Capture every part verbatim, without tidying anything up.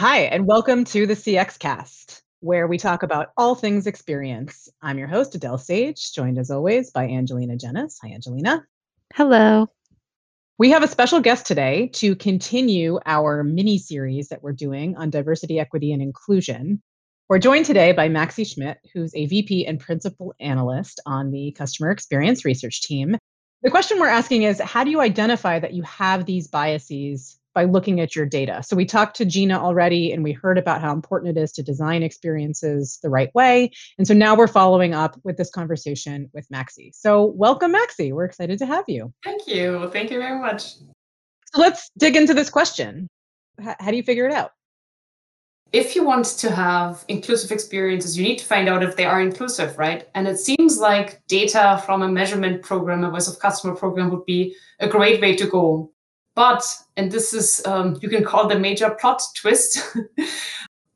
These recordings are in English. Hi, and welcome to the C X Cast, where we talk about all things experience. I'm your host, Adele Sage, joined as always by Angelina Jenis. Hi, Angelina. Hello. We have a special guest today to continue our mini-series that we're doing on diversity, equity, and inclusion. We're joined today by Maxie Schmidt, who's a V P and Principal Analyst on the Customer Experience Research Team. The question we're asking is, how do you identify that you have these biases by looking at your data? So we talked to Gina already, and we heard about how important it is to design experiences the right way. And so now we're following up with this conversation with Maxie. So welcome, Maxie. We're excited to have you. Thank you. Thank you very much. So let's dig into this question. H- how do you figure it out? If you want to have inclusive experiences, you need to find out if they are inclusive, right? And it seems like data from a measurement program, a voice of customer program would be a great way to go. But, and this is, um, you can call the major plot twist,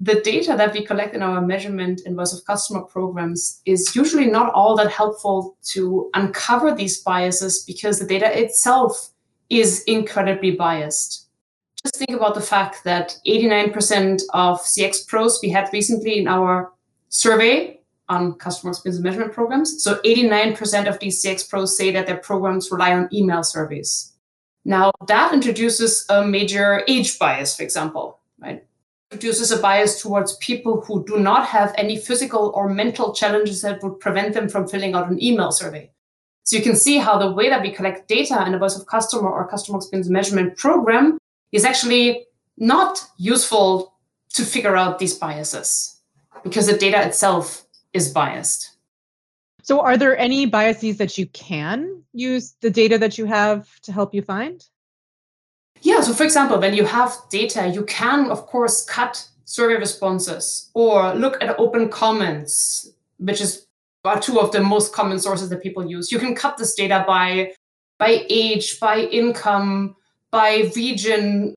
the data that we collect in our measurement and voice of customer programs is usually not all that helpful to uncover these biases because the data itself is incredibly biased. Just think about the fact that eighty-nine percent of C X pros we had recently in our survey on customer experience measurement programs. So eighty-nine percent of these C X pros say that their programs rely on email surveys. Now, that introduces a major age bias, for example, right? Introduces a bias towards people who do not have any physical or mental challenges that would prevent them from filling out an email survey. So you can see how the way that we collect data in a voice of customer or customer experience measurement program is actually not useful to figure out these biases because the data itself is biased. So are there any biases that you can use the data that you have to help you find? Yeah, so for example, when you have data, you can, of course, cut survey responses or look at open comments, which is are two of the most common sources that people use. You can cut this data by, by age, by income, by region.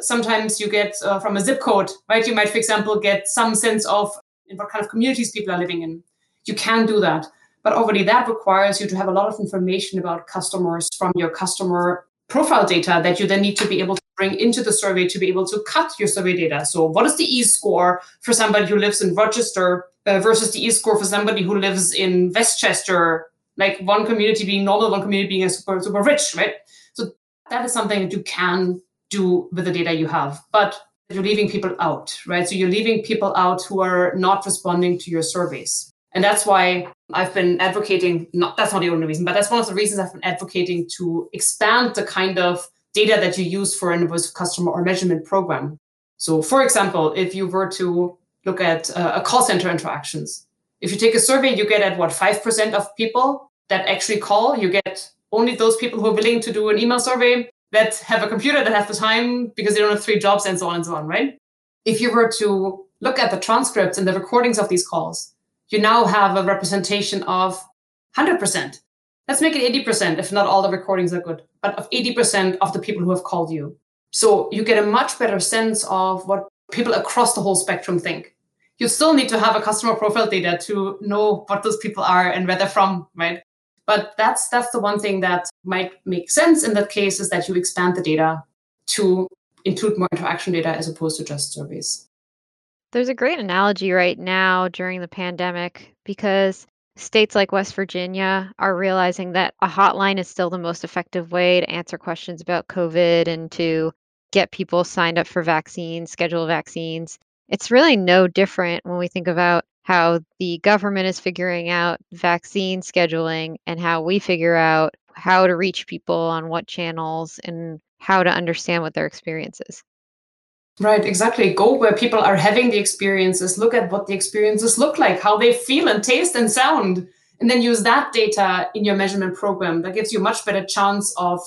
Sometimes you get uh, from a zip code, right? You might, for example, get some sense of in what kind of communities people are living in. You can do that, but already that requires you to have a lot of information about customers from your customer profile data that you then need to be able to bring into the survey to be able to cut your survey data. So what is the E-score for somebody who lives in Rochester uh, versus the E-score for somebody who lives in Westchester, like one community being normal, one community being super, super rich, right? So that is something that you can do with the data you have, but you're leaving people out, right? So you're leaving people out who are not responding to your surveys. And that's why I've been advocating, not, that's not the only reason, but that's one of the reasons I've been advocating to expand the kind of data that you use for an voice of customer or measurement program. So for example, if you were to look at uh, a call center interactions, if you take a survey, you get at what, five percent of people that actually call, you get only those people who are willing to do an email survey that have a computer that have the time because they don't have three jobs and so on and so on, right? If you were to look at the transcripts and the recordings of these calls, you now have a representation of one hundred percent. Let's make it eighty percent, if not all the recordings are good, but of eighty percent of the people who have called you. So you get a much better sense of what people across the whole spectrum think. You still need to have a customer profile data to know what those people are and where they're from, right? But that's that's the one thing that might make sense in that case is that you expand the data to include more interaction data as opposed to just surveys. There's a great analogy right now during the pandemic because states like West Virginia are realizing that a hotline is still the most effective way to answer questions about COVID and to get people signed up for vaccines, schedule vaccines. It's really no different when we think about how the government is figuring out vaccine scheduling and how we figure out how to reach people on what channels and how to understand what their experience is. Right, exactly. Go where people are having the experiences, look at what the experiences look like, how they feel and taste and sound, and then use that data in your measurement program. That gives you a much better chance of,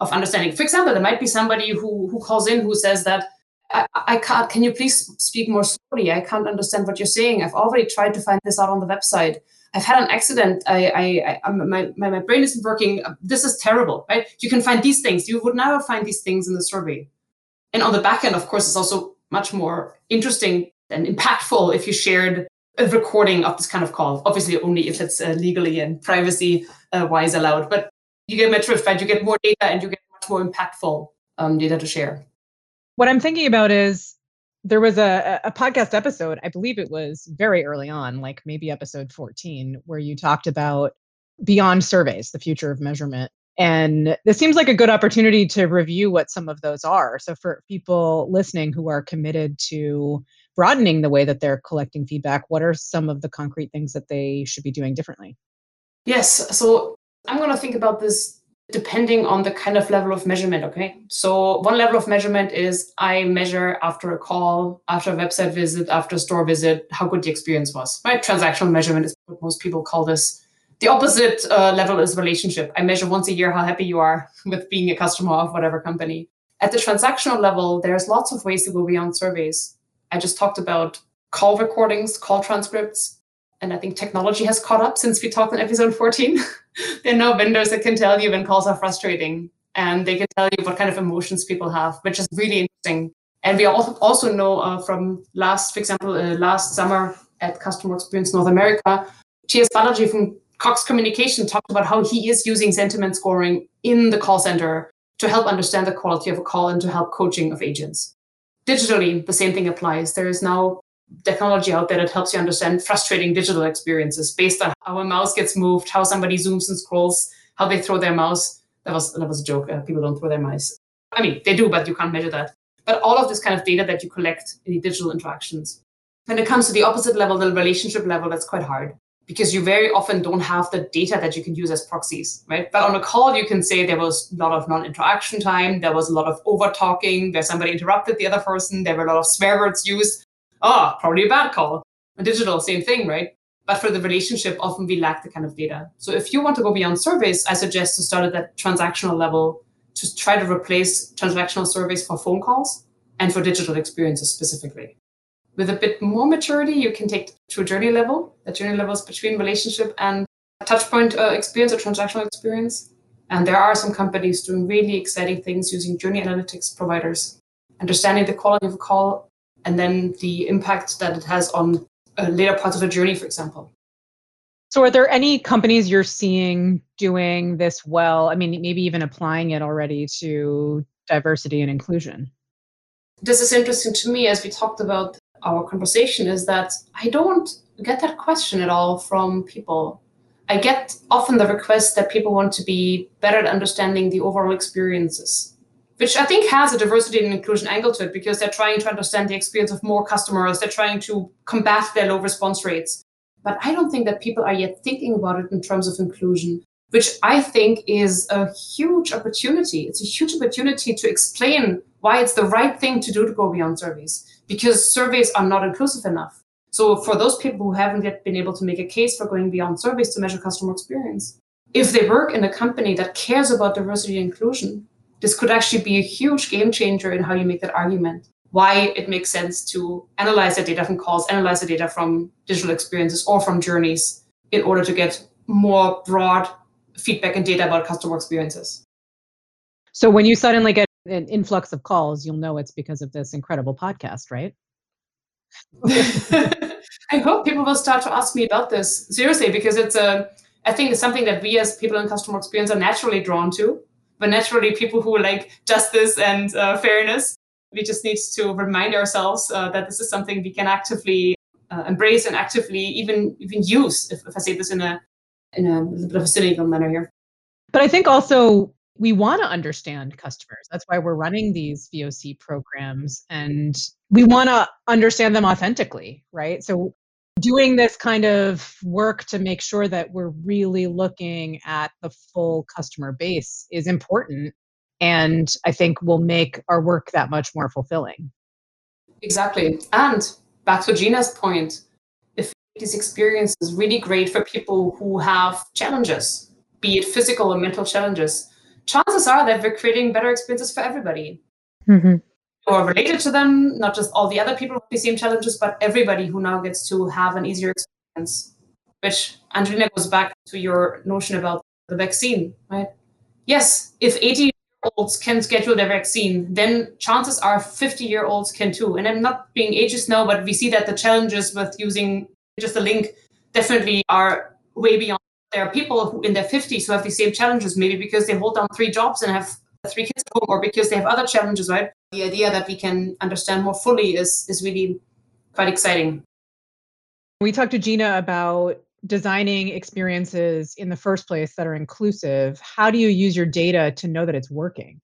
of understanding. For example, there might be somebody who, who calls in who says that, I, I can't, can you please speak more slowly? I can't understand what you're saying. I've already tried to find this out on the website. I've had an accident. I, I, I my, my, my brain isn't working. This is terrible, right? You can find these things. You would never find these things in the survey. And on the back end, of course, it's also much more interesting and impactful if you shared a recording of this kind of call. Obviously, only if it's uh, legally and privacy-wise uh, allowed. But you get my drift, right? You get more data and you get much more impactful um, data to share. What I'm thinking about is there was a, a podcast episode, I believe it was very early on, like maybe episode fourteen, where you talked about beyond surveys, the future of measurement. And this seems like a good opportunity to review what some of those are. So for people listening who are committed to broadening the way that they're collecting feedback, what are some of the concrete things that they should be doing differently? Yes. So I'm going to think about this depending on the kind of level of measurement. Okay. So one level of measurement is I measure after a call, after a website visit, after a store visit, how good the experience was, right? Transactional measurement is what most people call this. The opposite uh, level is relationship. I measure once a year how happy you are with being a customer of whatever company. At the transactional level, there's lots of ways to go beyond surveys. I just talked about call recordings, call transcripts, and I think technology has caught up since we talked in episode fourteen. There are now vendors that can tell you when calls are frustrating, and they can tell you what kind of emotions people have, which is really interesting. And we also know uh, from last, for example, uh, last summer at Customer Experience North America, T S Energy from Cox Communication talked about how he is using sentiment scoring in the call center to help understand the quality of a call and to help coaching of agents. Digitally, the same thing applies. There is now technology out there that helps you understand frustrating digital experiences based on how a mouse gets moved, how somebody zooms and scrolls, how they throw their mouse. That was, that was a joke. Uh, people don't throw their mice. I mean, they do, but you can't measure that. But all of this kind of data that you collect in the digital interactions. When it comes to the opposite level, the relationship level, that's quite hard, because you very often don't have the data that you can use as proxies, right? But on a call, you can say there was a lot of non-interaction time, there was a lot of over-talking, where somebody interrupted the other person, there were a lot of swear words used. Oh, probably a bad call. On digital, same thing, right? But for the relationship, often we lack the kind of data. So if you want to go beyond surveys, I suggest to start at that transactional level to try to replace transactional surveys for phone calls and for digital experiences specifically. With a bit more maturity, you can take to a journey level. The journey level is between relationship and touchpoint uh, experience or transactional experience. And there are some companies doing really exciting things using journey analytics providers, understanding the quality of a call and then the impact that it has on uh, later parts of a journey, for example. So are there any companies you're seeing doing this well? I mean, maybe even applying it already to diversity and inclusion? This is interesting to me, as we talked about our conversation, is that I don't get that question at all from people. I get often the request that people want to be better at understanding the overall experiences, which I think has a diversity and inclusion angle to it, because they're trying to understand the experience of more customers. They're trying to combat their low response rates. But I don't think that people are yet thinking about it in terms of inclusion, which I think is a huge opportunity. It's a huge opportunity to explain why it's the right thing to do to go beyond surveys, because surveys are not inclusive enough. So for those people who haven't yet been able to make a case for going beyond surveys to measure customer experience, if they work in a company that cares about diversity and inclusion, this could actually be a huge game changer in how you make that argument, why it makes sense to analyze the data from calls, analyze the data from digital experiences or from journeys in order to get more broad feedback and data about customer experiences. So when you suddenly get an influx of calls, you'll know it's because of this incredible podcast, right? I hope people will start to ask me about this seriously, because it's a, I think it's something that we as people in customer experience are naturally drawn to. But naturally, people who like justice and uh, fairness, we just need to remind ourselves uh, that this is something we can actively uh, embrace and actively even even use. If, if I say this in a in a bit of a cynical manner here, but I think also, we want to understand customers. That's why we're running these V O C programs, and we want to understand them authentically, right? So doing this kind of work to make sure that we're really looking at the full customer base is important, and I think will make our work that much more fulfilling. Exactly. And back to Gina's point, if these experiences really great for people who have challenges, be it physical or mental challenges, chances are that we're creating better experiences for everybody mm-hmm. who are related to them, not just all the other people with the same challenges, but everybody who now gets to have an easier experience, which, Angelina, goes back to your notion about the vaccine, right? Yes, if eighty-year-olds can schedule their vaccine, then chances are fifty-year-olds can too. And I'm not being ageist now, but we see that the challenges with using just a link definitely are way beyond. There are people who in their fifties who have the same challenges, maybe because they hold down three jobs and have three kids at home or because they have other challenges, right? The idea that we can understand more fully is is really quite exciting. We talked to Gina about designing experiences in the first place that are inclusive. How do you use your data to know that it's working?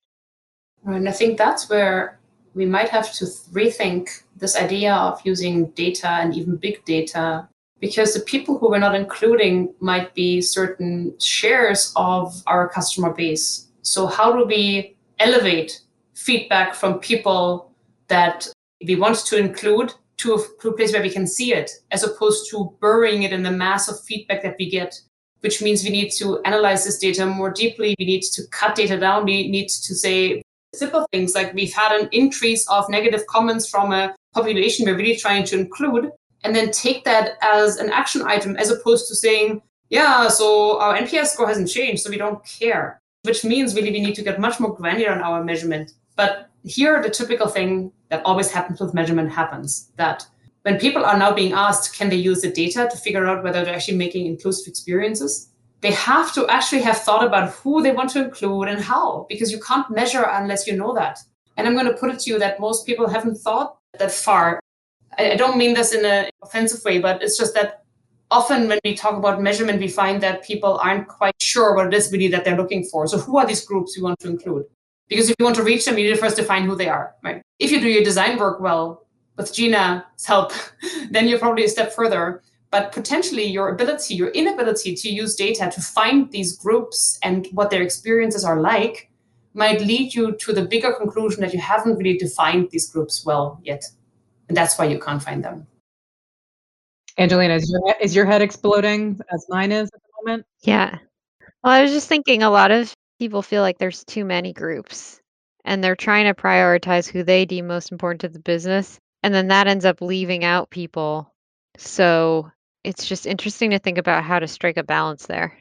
And I think that's where we might have to rethink this idea of using data and even big data, because the people who we're not including might be certain shares of our customer base. So how do we elevate feedback from people that we want to include to a, to a place where we can see it, as opposed to burying it in the mass of feedback that we get, which means we need to analyze this data more deeply. We need to cut data down. We need to say simple things like we've had an increase of negative comments from a population we're really trying to include, and then take that as an action item, as opposed to saying, yeah, so our N P S score hasn't changed, so we don't care, which means really we need to get much more granular in our measurement. But here, the typical thing that always happens with measurement happens, that when people are now being asked, can they use the data to figure out whether they're actually making inclusive experiences, they have to actually have thought about who they want to include and how, because you can't measure unless you know that. And I'm going to put it to you that most people haven't thought that far. I don't mean this in an offensive way, but it's just that often when we talk about measurement, we find that people aren't quite sure what it is really that they're looking for. So who are these groups you want to include? Because if you want to reach them, you need to first define who they are, right? If you do your design work well, with Gina's help, then you're probably a step further. But potentially your ability, your inability to use data to find these groups and what their experiences are like might lead you to the bigger conclusion that you haven't really defined these groups well yet. And that's why you can't find them. Angelina, is your, is your head exploding as mine is at the moment? Yeah. Well, I was just thinking a lot of people feel like there's too many groups and they're trying to prioritize who they deem most important to the business. And then that ends up leaving out people. So it's just interesting to think about how to strike a balance there.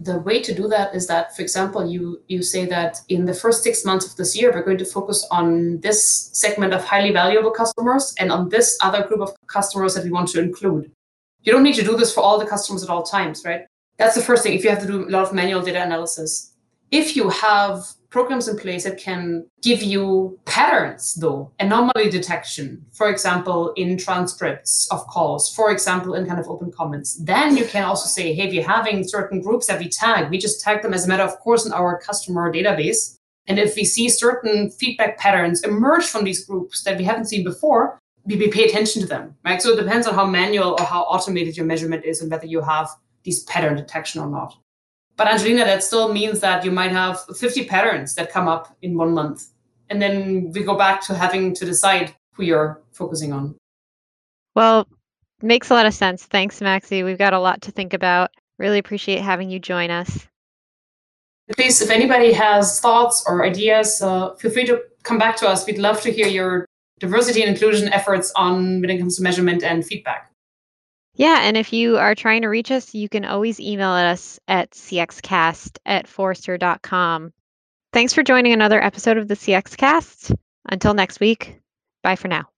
The way to do that is that, for example, you, you say that in the first six months of this year, we're going to focus on this segment of highly valuable customers and on this other group of customers that we want to include. You don't need to do this for all the customers at all times, right? That's the first thing, if you have to do a lot of manual data analysis. If you have programs in place that can give you patterns, though, anomaly detection, for example, in transcripts of calls, for example, in kind of open comments, then you can also say, hey, if you're having certain groups that we tag, we just tag them as a matter of course in our customer database. And if we see certain feedback patterns emerge from these groups that we haven't seen before, we pay attention to them, right? So it depends on how manual or how automated your measurement is and whether you have these pattern detection or not. But Angelina, that still means that you might have fifty patterns that come up in one month. And then we go back to having to decide who you're focusing on. Well, makes a lot of sense. Thanks, Maxie. We've got a lot to think about. Really appreciate having you join us. Please, if anybody has thoughts or ideas, uh, feel free to come back to us. We'd love to hear your diversity and inclusion efforts on when it comes to measurement and feedback. Yeah, and if you are trying to reach us, you can always email us at c x cast at forrester dot com. Thanks for joining another episode of the C X Cast. Until next week, bye for now.